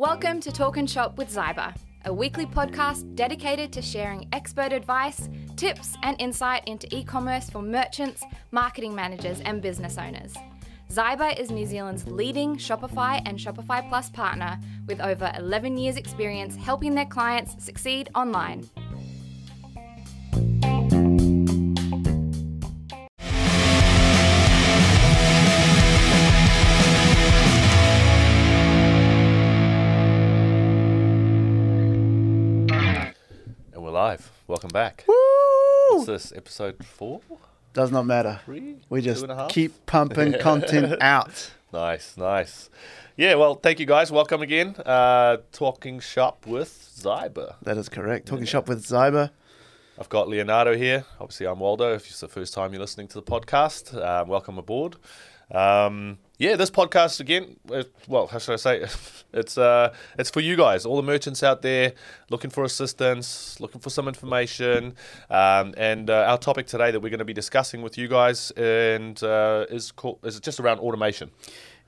Welcome to Talk and Shop with Zyber, a weekly podcast dedicated to sharing expert advice, tips and insight into e-commerce for merchants, marketing managers and business owners. Zyber is New Zealand's leading Shopify and Shopify Plus partner with over 11 years experience helping their clients succeed online. Live. Welcome back. Woo! What's this, episode 4? Does not matter. 3? We just keep pumping content out. Nice. Yeah, well, thank you guys. Welcome again. Talking Shop with Zyber. That is correct. Talking Shop with Zyber. I've got Leonardo here. Obviously, I'm Waldo. If it's the first time you're listening to the podcast, welcome aboard. Yeah, this podcast again, well, how should I say? It's for you guys, all the merchants out there looking for assistance, looking for some information. And our topic today that we're going to be discussing with you guys and is just around automation.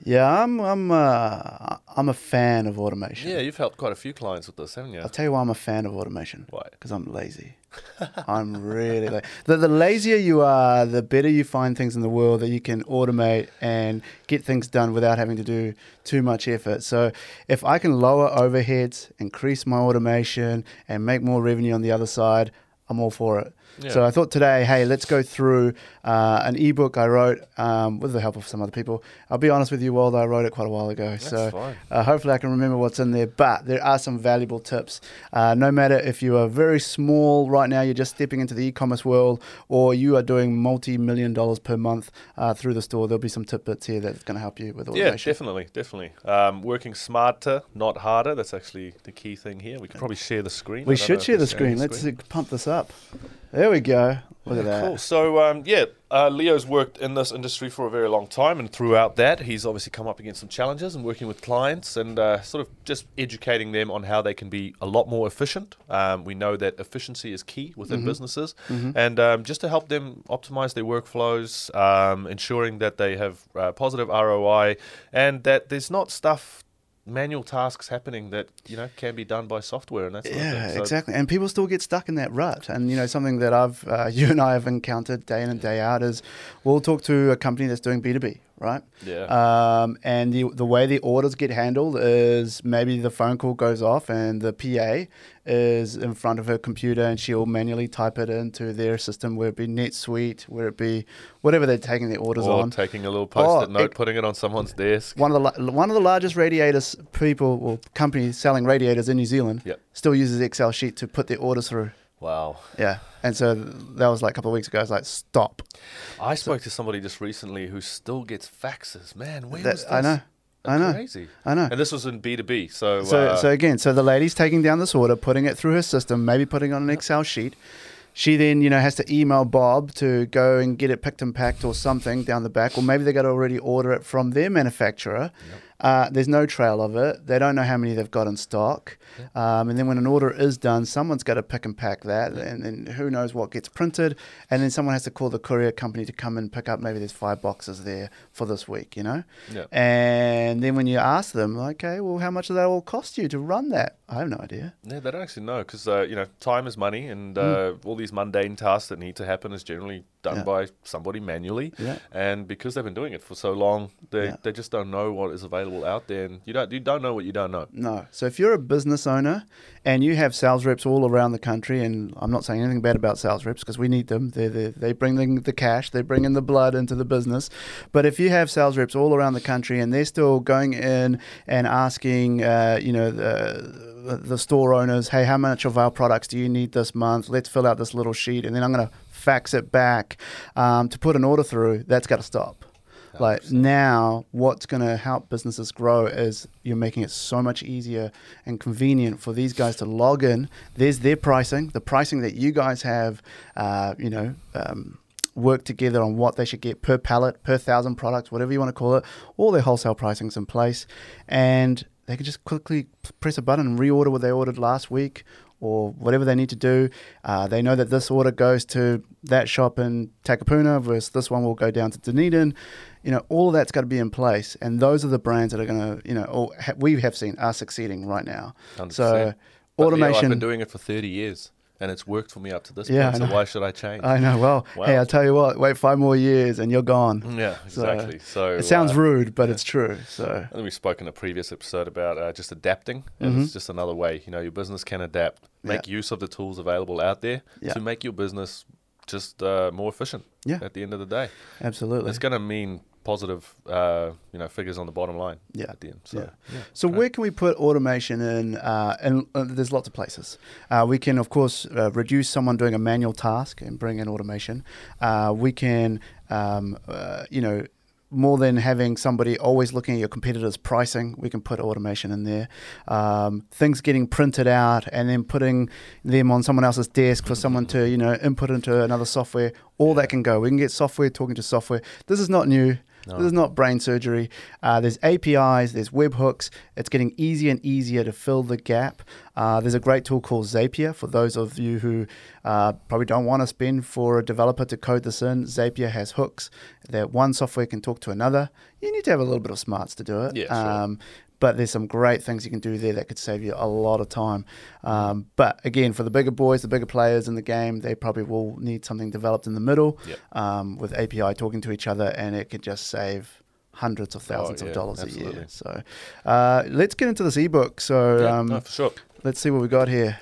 Yeah, I'm a fan of automation. Yeah, you've helped quite a few clients with this, haven't you? I'll tell you why I'm a fan of automation. Why? Because I'm lazy. I'm really lazy. The lazier you are, the better you find things in the world that you can automate and get things done without having to do too much effort. So if I can lower overheads, increase my automation, and make more revenue on the other side, I'm all for it. Yeah. So I thought today, hey, let's go through an ebook I wrote with the help of some other people. I'll be honest with you, Waldo, I wrote it quite a while ago. That's so hopefully I can remember what's in there. But there are some valuable tips. No matter if you are very small right now, you're just stepping into the e-commerce world, or you are doing multi-million dollars per month through the store, there'll be some tidbits here that's going to help you with automation. Yeah, definitely. Working smarter, not harder. That's actually the key thing here. We could probably share the screen. We should share the screen. Let's pump this up. There we go. Look at that. Cool. So, Leo's worked in this industry for a very long time, and throughout that, he's obviously come up against some challenges and working with clients and sort of just educating them on how they can be a lot more efficient. We know that efficiency is key within businesses, and just to help them optimize their workflows, ensuring that they have positive ROI and that there's not stuff manual tasks happening that can be done by software and that sort of thing. So exactly, and people still get stuck in that rut. And something that I've you and I have encountered day in and day out is we'll talk to a company that's doing B2B, right? Yeah. And the way the orders get handled is maybe the phone call goes off and the PA is in front of her computer and she'll manually type it into their system, whether it be NetSuite, whether it be whatever they're taking their orders on. Or taking a little post-it note, putting it on someone's desk. One of the largest radiators people or companies selling radiators in New Zealand still uses Excel sheet to put their orders through. Wow. Yeah. And so that was like a couple of weeks ago. I was like, stop. I spoke to somebody just recently who still gets faxes. Man, when was this? I know. Crazy. I know. And this was in B2B. So the lady's taking down this order, putting it through her system, maybe putting it on an Excel sheet. She then, has to email Bob to go and get it picked and packed or something down the back. Or maybe they got to already order it from their manufacturer. Yep. There's no trail of it. They don't know how many they've got in stock. Yep. And then when an order is done, someone's got to pick and pack that. Yep. And then who knows what gets printed. And then someone has to call the courier company to come and pick up. Maybe there's 5 boxes there for this week, Yep. And then when you ask them, okay, well, how much did that all cost you to run that? I have no idea. Yeah, they don't actually know because, time is money and all these mundane tasks that need to happen is generally done by somebody manually. Yeah. And because they've been doing it for so long, they just don't know what is available out there. And you don't know what you don't know. No. So if you're a business owner and you have sales reps all around the country, and I'm not saying anything bad about sales reps because we need them. They bring in the cash. They bring in the blood into the business. But if you have sales reps all around the country and they're still going in and asking, the store owners, hey, how much of our products do you need this month? Let's fill out this little sheet and then I'm going to fax it back to put an order through, that's got to stop. 100%. Now what's going to help businesses grow is you're making it so much easier and convenient for these guys to log in. There's their pricing, the pricing that you guys have, work together on what they should get per pallet, per 1,000 products, whatever you want to call it, all their wholesale pricing's in place. And they can just quickly press a button and reorder what they ordered last week or whatever they need to do. They know that this order goes to that shop in Takapuna versus this one will go down to Dunedin. You know, all of that's got to be in place. And those are the brands that are going to, you know, we have seen are succeeding right now. 100%. So automation. I've been doing it for 30 years. And it's worked for me up to this point, so why should I change? I know. Well, hey, I'll tell you what, wait 5 more years and you're gone. Yeah, exactly. So it sounds rude, but it's true. So I think we spoke in a previous episode about just adapting. And it's just another way. You know, your business can adapt. Make use of the tools available out there to make your business just more efficient at the end of the day. Absolutely. It's going to mean positive figures on the bottom line at the end. So, where can we put automation in? And there's lots of places. We can, of course, reduce someone doing a manual task and bring in automation. We can, more than having somebody always looking at your competitors' pricing, we can put automation in there. Things getting printed out and then putting them on someone else's desk for someone to, input into another software. All that can go. We can get software talking to software. This is not new. No. This is not brain surgery. There's APIs, there's webhooks. It's getting easier and easier to fill the gap. There's a great tool called Zapier. For those of you who probably don't want to spend for a developer to code this in, Zapier has hooks that one software can talk to another. You need to have a little bit of smarts to do it. Yeah, sure. But there's some great things you can do there that could save you a lot of time. But again, for the bigger boys, the bigger players in the game, they probably will need something developed in the middle with API talking to each other, and it could just save hundreds of thousands of dollars a year. So let's get into this ebook. So let's see what we got here.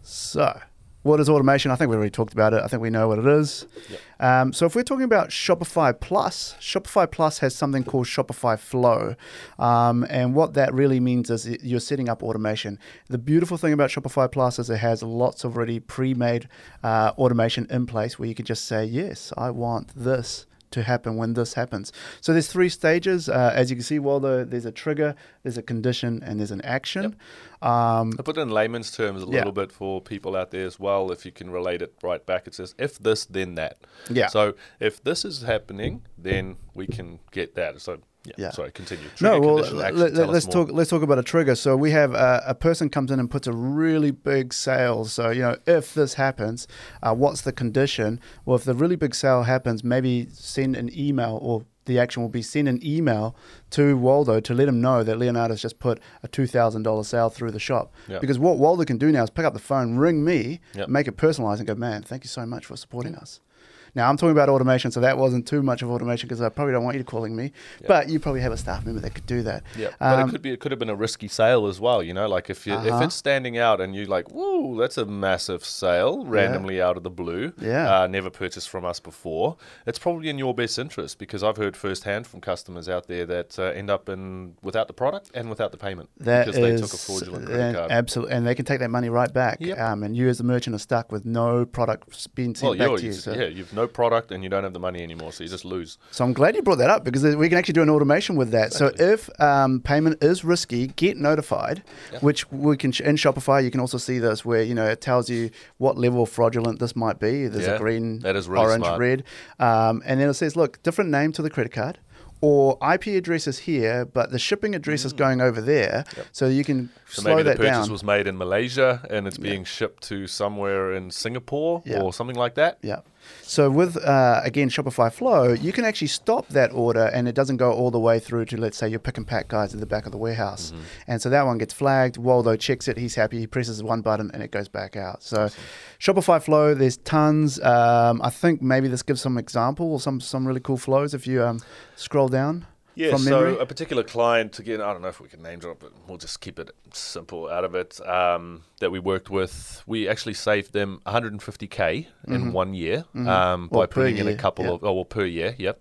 So what is automation? I think we already talked about it. I think we know what it is. Yep. So if we're talking about Shopify Plus has something called Shopify Flow. And what that really means is you're setting up automation. The beautiful thing about Shopify Plus is it has lots of already pre-made automation in place where you can just say, yes, I want this to happen when this happens. So there's 3 stages. As you can see, there's a trigger, there's a condition, and there's an action. Yep. I put it in layman's terms a little bit for people out there as well, if you can relate it right back. It says, if this, then that. Yeah. So if this is happening, then we can get that. So sorry, continue. Trigger, condition, action. Let's talk about a trigger. So we have a person comes in and puts a really big sale. So, if this happens, what's the condition? Well, if the really big sale happens, maybe send an email, or the action will be send an email to Waldo to let him know that Leonardo's just put a $2,000 sale through the shop. Yep. Because what Waldo can do now is pick up the phone, ring me, make it personalized and go, man, thank you so much for supporting us. Now, I'm talking about automation, so that wasn't too much of automation because I probably don't want you calling me. Yep. But you probably have a staff member that could do that. Yeah, but it could have been a risky sale as well. Like if it's standing out and you're like, whoa, that's a massive sale randomly out of the blue. Yeah, never purchased from us before. It's probably in your best interest, because I've heard firsthand from customers out there that end up without the product and without the payment because they took a fraudulent credit card. Absolutely, and they can take that money right back. Yep. And you as the merchant are stuck with no product being sent back to you. So. Yeah, you've no product and you don't have the money anymore, so you just lose. So I'm glad you brought that up, because we can actually do an automation with that. Exactly. So if payment is risky, get notified, which we can in Shopify. You can also see this where it tells you what level of fraudulent this might be. There's a green, that is really orange, smart. Red, and then it says, look, different name to the credit card, or IP address is here, but the shipping address is going over there. Yep. So you can slow that down. So maybe the purchase was made in Malaysia and it's being shipped to somewhere in Singapore or something like that. Yeah. So with, again, Shopify Flow, you can actually stop that order and it doesn't go all the way through to, let's say, your pick and pack guys at the back of the warehouse. Mm-hmm. And so that one gets flagged. Waldo checks it. He's happy. He presses one button and it goes back out. So Shopify Flow, there's tons. I think maybe this gives some example or some really cool flows if you scroll down. Yeah, so a particular client, again, I don't know if we can name drop it, we'll just keep it simple out of it, that we worked with, we actually saved them $150K in 1 year by putting in a couple of, per year,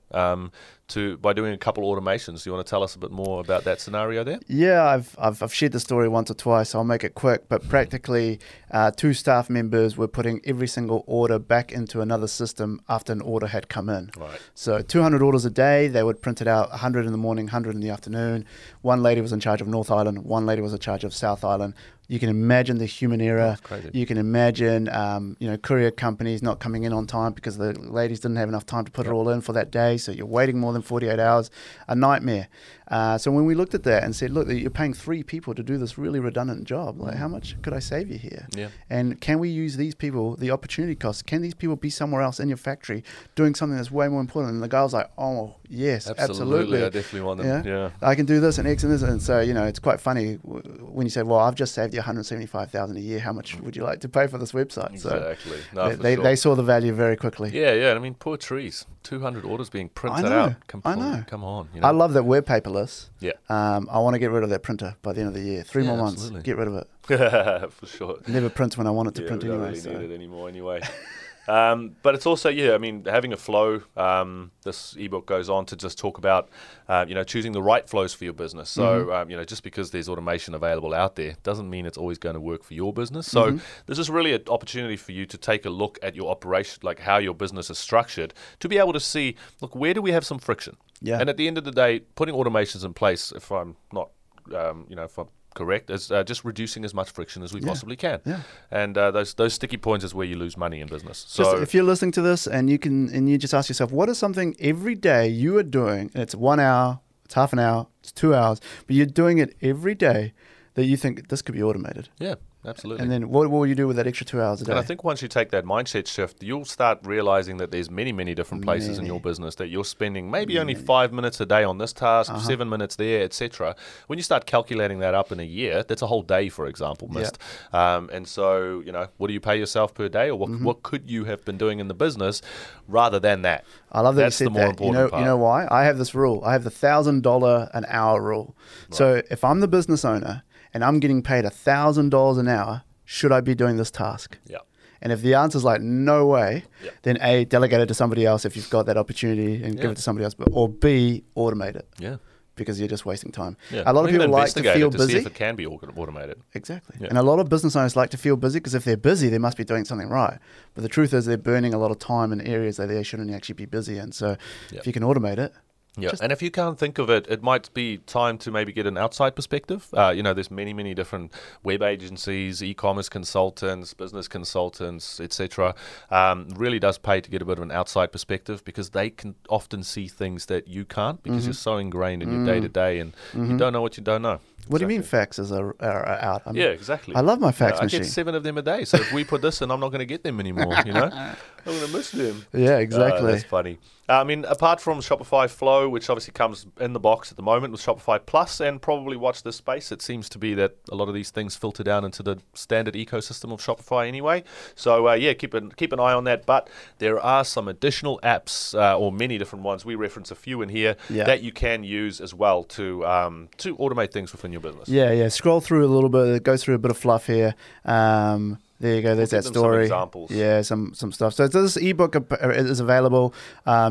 by doing a couple automations. Do you want to tell us a bit more about that scenario there? Yeah, I've shared the story once or twice, so I'll make it quick, but practically 2 staff members were putting every single order back into another system after an order had come in. Right. So 200 orders a day, they would print it out, 100 in the morning, 100 in the afternoon. One lady was in charge of North Island, one lady was in charge of South Island. You can imagine the human error. You can imagine, courier companies not coming in on time because the ladies didn't have enough time to put it all in for that day. So you're waiting more than 48 hours, a nightmare. So when we looked at that and said, look, you're paying 3 people to do this really redundant job. Like, how much could I save you here? Yeah. And can we use these people, the opportunity cost, can these people be somewhere else in your factory doing something that's way more important? And the guy was like, oh, yes, absolutely. I definitely want them. Yeah. I can do this and X and this. And so, it's quite funny when you say, well, I've just saved $175,000 a year, how much would you like to pay for this website? Exactly. No, they saw the value very quickly. Yeah. I mean, poor trees. 200 orders being printed out. Come on. I love that we're paperless. Yeah. I want to get rid of that printer by the end of the year. 3 more months. Absolutely. Get rid of it. For sure. It never prints when I want it to print anyway. Really need it anymore anyway. But it's also, having a flow, this ebook goes on to just talk about, choosing the right flows for your business. So, just because there's automation available out there doesn't mean it's always going to work for your business. So this is really an opportunity for you to take a look at your operation, like how your business is structured, to be able to see, look, where do we have some friction? Yeah. And at the end of the day, putting automations in place, if I'm not, if I'm correct, is just reducing as much friction as we possibly can. Yeah. And those sticky points is where you lose money in business. So just, if you're listening to this and you just ask yourself, what is something every day you are doing, and it's 1 hour, it's half an hour, it's 2 hours, but you're doing it every day that you think this could be automated? Yeah. Absolutely. And then what will you do with that extra 2 hours a day? And I think once you take that mindset shift, you'll start realizing that there's many, many different places in your business that you're spending maybe only 5 minutes a day on this task, 7 minutes there, etc. When you start calculating that up in a year, that's a whole day, for example, missed. Yeah. And so, what do you pay yourself per day, or what could you have been doing in the business rather than that? I love that you said that. You know why? I have this rule. I have the $1,000 an hour rule. Right. So if I'm the business owner and I'm getting paid $1,000 an hour, should I be doing this task? Yeah. And if the answer is like, no way, then A, delegate it to somebody else if you've got that opportunity and give it to somebody else, or B, automate it. Yeah. Because you're just wasting time. Yeah. A lot of people like to feel busy. See if it can be automated. Exactly. Yeah. And a lot of business owners like to feel busy because if they're busy, they must be doing something right. But the truth is they're burning a lot of time in areas that they shouldn't actually be busy in. So if you can automate it. Yeah, and if you can't think of it, it might be time to maybe get an outside perspective. There's many, many different web agencies, e-commerce consultants, business consultants, etc. Really does pay to get a bit of an outside perspective because they can often see things that you can't because you're so ingrained in your day-to-day and you don't know what you don't know. What do you mean faxes are out? I mean, exactly. I love my fax machine. I get 7 of them a day, so if we put this in, I'm not going to get them anymore, I'm going to miss them. Yeah, exactly. That's funny. I mean, apart from Shopify Flow, which obviously comes in the box at the moment with Shopify Plus, and probably watch this space, it seems to be that a lot of these things filter down into the standard ecosystem of Shopify anyway. So, keep an eye on that. But there are some additional apps, or many different ones. We reference a few in here that you can use as well to automate things within your business. Yeah. Scroll through a little bit, go through a bit of fluff here. There you go. There's that story. Some examples. Yeah, some stuff. So this ebook is available.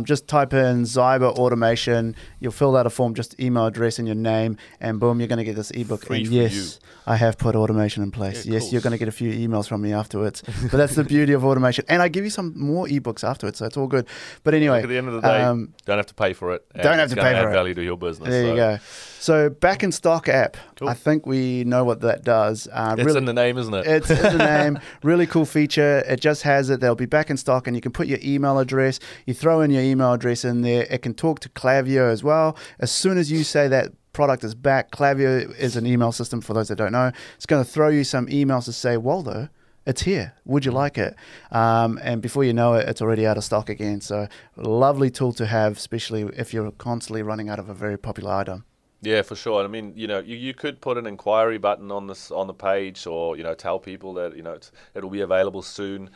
Just type in Zyber automation. You'll fill out a form, just email address and your name, and boom, you're going to get this ebook. And yes, I have put automation in place. Yeah, yes, you're going to get a few emails from me afterwards. But that's the beauty of automation. And I give you some more ebooks afterwards, so it's all good. But anyway, at the end of the day, don't have to pay for it. Don't have to pay for it. Value to your business. There you go. So back in stock app. Cool. I think we know what that does. It's really in the name, isn't it? It's in the name. Really cool feature. It just has it. They'll be back in stock, and you can put your email address. You throw in your email address in there. It can talk to Klaviyo as well. As soon as you say that product is back, Klaviyo is an email system for those that don't know. It's going to throw you some emails to say, Waldo, it's here. Would you like it? And before you know it, it's already out of stock again. So lovely tool to have, especially if you're constantly running out of a very popular item. Yeah, for sure. I mean, you could put an inquiry button on the page, or tell people that it'll be available soon.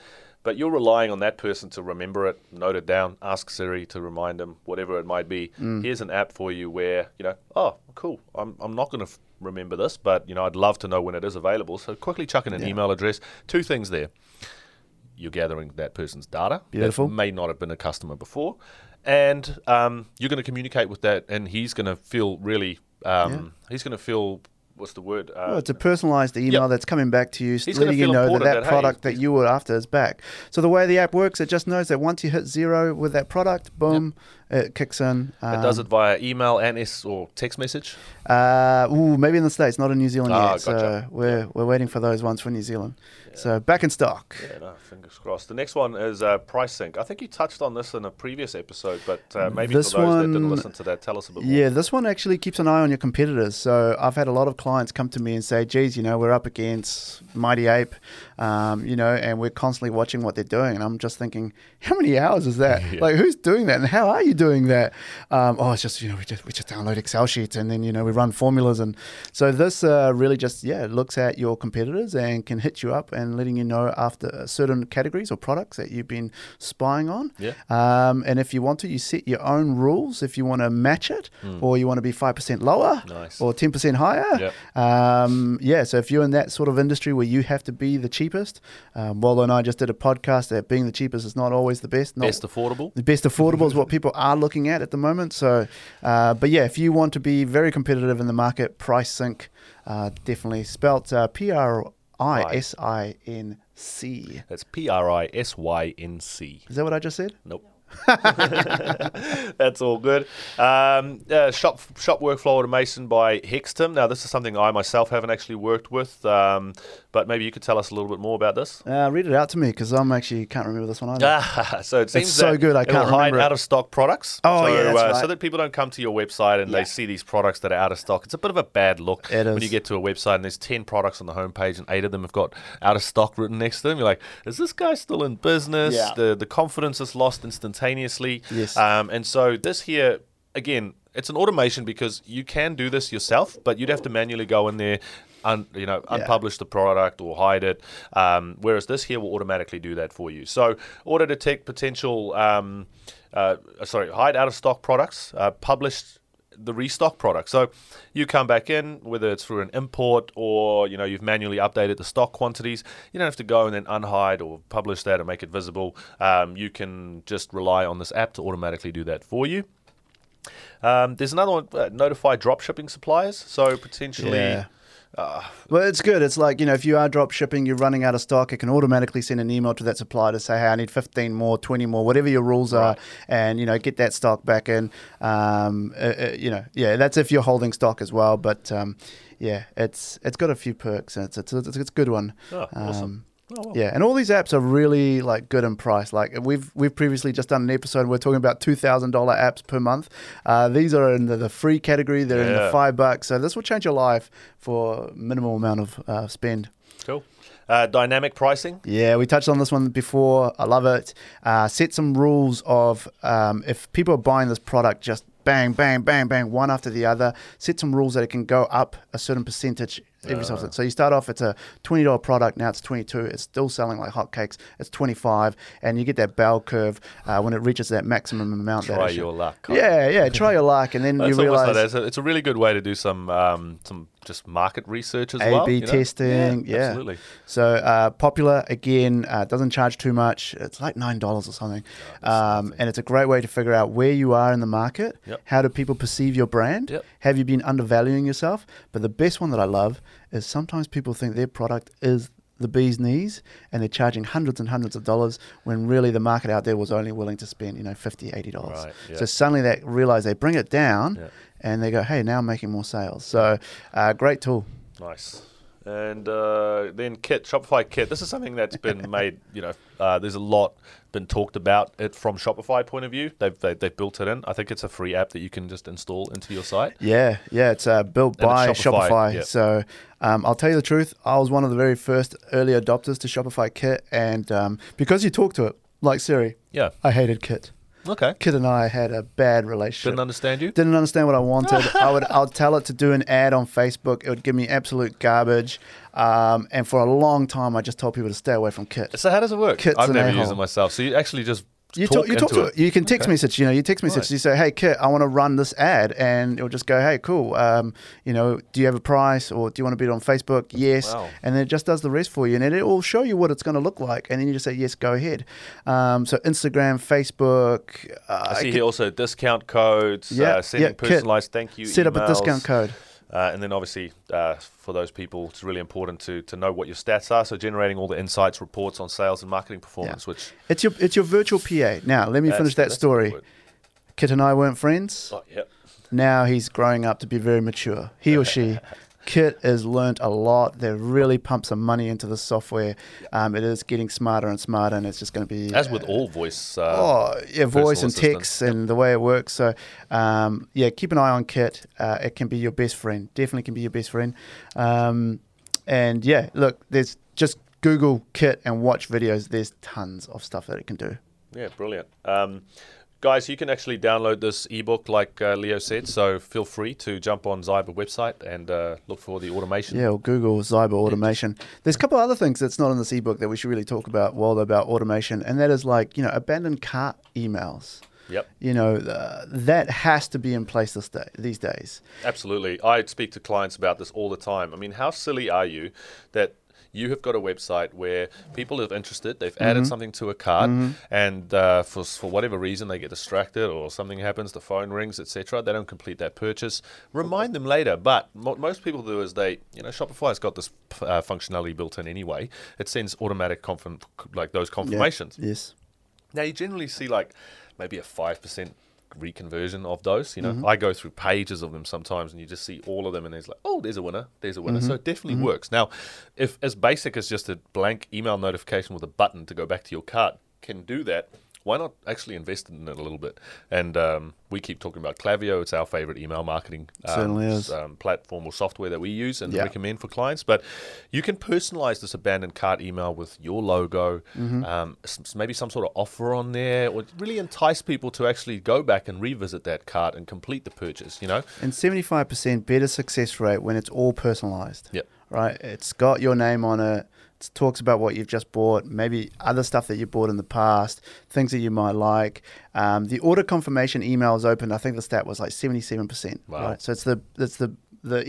But you're relying on that person to remember it, note it down, ask Siri to remind them, whatever it might be. Here's an app for you where oh, cool. I'm not going to remember this, but I'd love to know when it is available. So quickly chuck in an email address. 2 things there. You're gathering that person's data. Beautiful. That may not have been a customer before. And you're going to communicate with that, and he's going to feel really he's going to feel, what's the word? Well, it's a personalized email that's coming back to you, letting you know that product that you were after is back. So the way the app works, it just knows that once you hit 0 with that product, boom, It kicks in. It does it via email and or text message? Maybe in the States, not in New Zealand yet. Gotcha. So we're waiting for those ones for New Zealand. Yeah. So back in stock. Yeah, no, fingers crossed. The next one is PriceSync. I think you touched on this in a previous episode, but maybe this for those that didn't listen to that, tell us a bit more. Yeah, this one actually keeps an eye on your competitors. So I've had a lot of clients come to me and say, geez, we're up against Mighty Ape, and we're constantly watching what they're doing. And I'm just thinking, how many hours is that? Yeah. Like, who's doing that and how are you doing that? It's just, we just download Excel sheets and then, we run formulas. And so this really just, looks at your competitors and can hit you up and letting you know after certain categories or products that you've been spying on. Yeah. And if you want to, you set your own rules. If you want to match it or you want to be 5% lower or 10% higher. Yep. So if you're in that sort of industry where you have to be the cheapest, Waldo and I just did a podcast that being the cheapest is not always the best. Best affordable. The best affordable is what people are looking at the moment. So, if you want to be very competitive in the market, PriceSync, definitely spelt PriceSync. That's PriceSync. Is that what I just said? Nope. That's all good. Shop workflow automation by Hextom. Now, this is something I myself haven't actually worked with, but maybe you could tell us a little bit more about this. Read it out to me because I'm actually can't remember this one either. So it seems it's so good I can't remember. Out of stock products. Oh, so, yeah, that's right. So that people don't come to your website and they see these products that are out of stock. It's a bit of a bad look when you get to a website and there's 10 products on the homepage and 8 of them have got out of stock written next to them. You're like, is this guy still in business? Yeah. The confidence is lost instantly. Yes. And so this here, again, it's an automation because you can do this yourself, but you'd have to manually go in there, unpublish the product or hide it, whereas this here will automatically do that for you. So auto detect potential, hide out of stock products, published the restock product. So you come back in, whether it's through an import or, you've manually updated the stock quantities, you don't have to go and then unhide or publish that and make it visible. You can just rely on this app to automatically do that for you. There's another one, notify dropshipping suppliers. So potentially... Yeah. It's good. It's like, if you are drop shipping, you're running out of stock, it can automatically send an email to that supplier to say, hey, I need 15 more, 20 more, whatever your rules are, and, get that stock back in. That's if you're holding stock as well. But, it's got a few perks. And it's a good one. Oh, awesome. Oh, wow. Yeah, and all these apps are really good in price. Like we've previously just done an episode. We're talking about $2,000 apps per month. These are in the free category. They're in the $5. So this will change your life for minimal amount of spend. Cool. Dynamic pricing. Yeah, we touched on this one before. I love it. Set some rules of if people are buying this product, just bang, bang, bang, bang, one after the other. Set some rules that it can go up a certain percentage. So you start off, it's a $20 product, now it's $22, it's still selling like hotcakes, it's $25, and you get that bell curve when it reaches that maximum amount. Try your luck. Try your luck, and then you realize... It's a really good way to do some just market research as well. A/B testing, yeah. Absolutely. So popular, again, doesn't charge too much, it's like $9 or something, and it's a great way to figure out where you are in the market, how do people perceive your brand, have you been undervaluing yourself, but the best one that I love is sometimes people think their product is the bee's knees and they're charging hundreds and hundreds of dollars when really the market out there was only willing to spend, $50, $80. Right, yeah. So suddenly they realize they bring it down and they go, hey, now I'm making more sales. So great tool. Nice. And then Kit, Shopify Kit. This is something that's been made, there's a lot been talked about it from Shopify point of view. They've built it in. I think it's a free app that you can just install into your site. Yeah, it's built by Shopify. Yeah. So I'll tell you the truth, I was one of the very first early adopters to Shopify Kit. And because you talk to it, like Siri, I hated Kit. Okay. Kit and I had a bad relationship. Didn't understand you? Didn't understand what I wanted. I'll tell it to do an ad on Facebook. It would give me absolute garbage. And for a long time, I just told people to stay away from Kit. So how does it work? Kit's I've never used it myself. So you actually just... You talk to it. You can text message, you say, hey, Kit, I want to run this ad. And it'll just go, hey, cool. Do you have a price or do you want to bid on Facebook? Yes. Wow. And then it just does the rest for you. And it will show you what it's going to look like. And then you just say, yes, go ahead. So Instagram, Facebook. I see here also discount codes, sending personalized thank you emails. Set up a discount code. And then obviously for those people, it's really important to know what your stats are. So generating all the insights, reports on sales and marketing performance, which it's your virtual PA. Now let me finish that story. Kit and I weren't friends. Oh, yep. Now he's growing up to be very mature. He or she. Kit has learnt a lot. They've really pumped some money into the software. It is getting smarter and smarter, and it's just going to be... As with all voice... voice and text and the way it works. So, keep an eye on Kit. It can be your best friend. Definitely can be your best friend. There's just Google Kit and watch videos. There's tons of stuff that it can do. Yeah, brilliant. Guys, you can actually download this ebook, like Leo said. So feel free to jump on Zyber website and look for the automation. Yeah, or Google Zyber automation. There's a couple of other things that's not in this ebook that we should really talk about while about automation, and that is abandoned cart emails. Yep. That has to be in place these days. Absolutely. I speak to clients about this all the time. I mean, how silly are you that you have got a website where people are interested, they've added something to a cart, and for whatever reason they get distracted or something happens, the phone rings, etc. They don't complete that purchase. Remind them later, but what most people do is Shopify's got this functionality built in anyway. It sends automatic confirmations. Yeah. Yes. Now you generally see maybe a 5% reconversion of those. I go through pages of them sometimes, and you just see all of them, and it's there's a winner. So it definitely works. Now, if as basic as just a blank email notification with a button to go back to your cart can do that, why not actually invest in it a little bit? And we keep talking about Klaviyo. It's our favorite email marketing platform or software that we use and recommend for clients. But you can personalize this abandoned cart email with your logo, maybe some sort of offer on there, or really entice people to actually go back and revisit that cart and complete the purchase, And 75% better success rate when it's all personalized. Yep. Right? It's got your name on it. It talks about what you've just bought, maybe other stuff that you bought in the past, things that you might like. The order confirmation email is open. I think the stat was 77%. Wow. Right? So it's the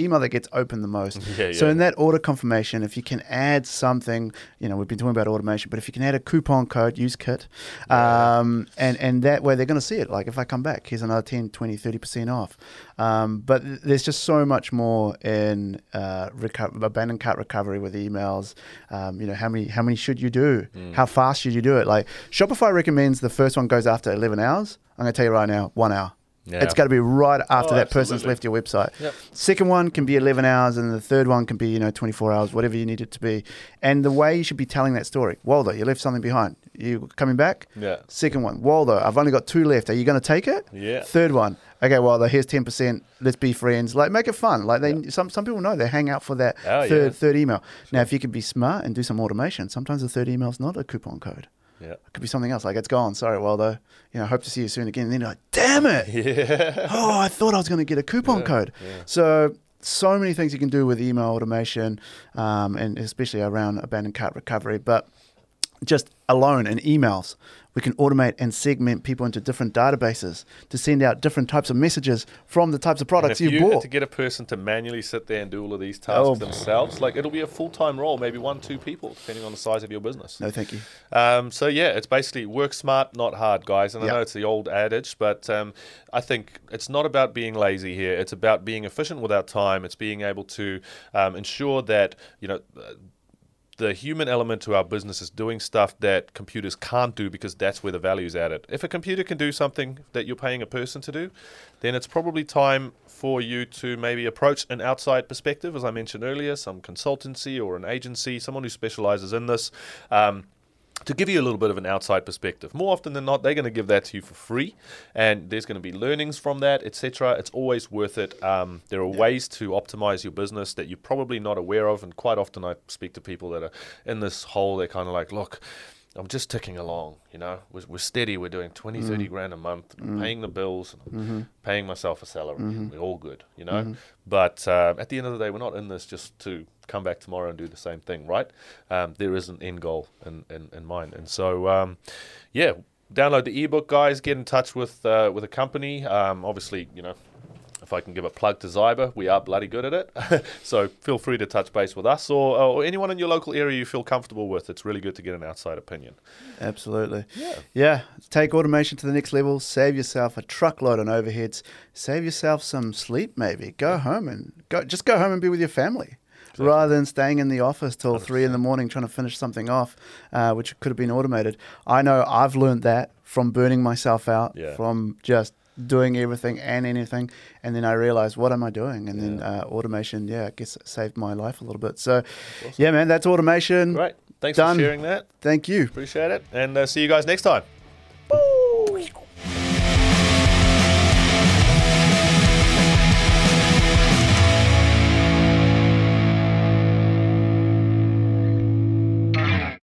email that gets opened the most. So in that order confirmation, if you can add something, we've been talking about automation, but if you can add a coupon code, use Kit, and that way they're going to see it. If I come back, here's another 10, 20, 30% off. But there's just so much more in abandoned cart recovery with emails. How many should you do? How fast should you do it? Shopify recommends the first one goes after 11 hours. I'm going to tell you right now, 1 hour. Yeah. It's got to be right after that person's left your website. Yep. Second one can be 11 hours, and the third one can be 24 hours, whatever you need it to be. And the way you should be telling that story, Waldo, you left something behind. You coming back? Yeah. Second one, Waldo, I've only got 2 left. Are you going to take it? Yeah. Third one, okay, Waldo, here's 10%. Let's be friends. Make it fun. Some people know they hang out for that third email. Sure. Now, if you can be smart and do some automation, sometimes the third email is not a coupon code. Yeah. It could be something else, it's gone. Sorry, Waldo. Hope to see you soon again. And then you're damn it. Yeah. Oh, I thought I was going to get a coupon code. Yeah. So many things you can do with email automation, and especially around abandoned cart recovery. But just alone in emails, we can automate and segment people into different databases to send out different types of messages from the types of products you bought. Had to get a person to manually sit there and do all of these tasks themselves, it'll be a full-time role, maybe 1-2 people, depending on the size of your business. No, thank you. It's basically work smart, not hard, guys. And I know it's the old adage, but I think it's not about being lazy here. It's about being efficient with our time. It's being able to ensure that, the human element to our business is doing stuff that computers can't do, because that's where the value's added. If a computer can do something that you're paying a person to do, then it's probably time for you to maybe approach an outside perspective, as I mentioned earlier, some consultancy or an agency, someone who specializes in this, to give you a little bit of an outside perspective. More often than not, they're going to give that to you for free, and there's going to be learnings from that, etc. It's always worth it. There are ways to optimize your business that you're probably not aware of, and quite often I speak to people that are in this hole. They're kind of look, I'm just ticking along, we're steady, we're doing 20, 30 grand a month, paying the bills, paying myself a salary, we're all good, But at the end of the day, we're not in this just to come back tomorrow and do the same thing, right? There is an end goal in mind. And so, download the ebook, guys, get in touch with a company. Obviously, if I can give a plug to Zyber, we are bloody good at it. So feel free to touch base with us or anyone in your local area you feel comfortable with. It's really good to get an outside opinion. Absolutely. Yeah. Take automation to the next level. Save yourself a truckload on overheads. Save yourself some sleep maybe. Go home and be with your family. Rather than staying in the office till 3 in the morning trying to finish something off, which could have been automated. I know I've learned that from burning myself out, from just doing everything and anything. And then I realized, what am I doing? And then automation, I guess it saved my life a little bit. So awesome. Yeah, man, that's automation. Great. Thanks for sharing that. Thank you. Appreciate it. And see you guys next time.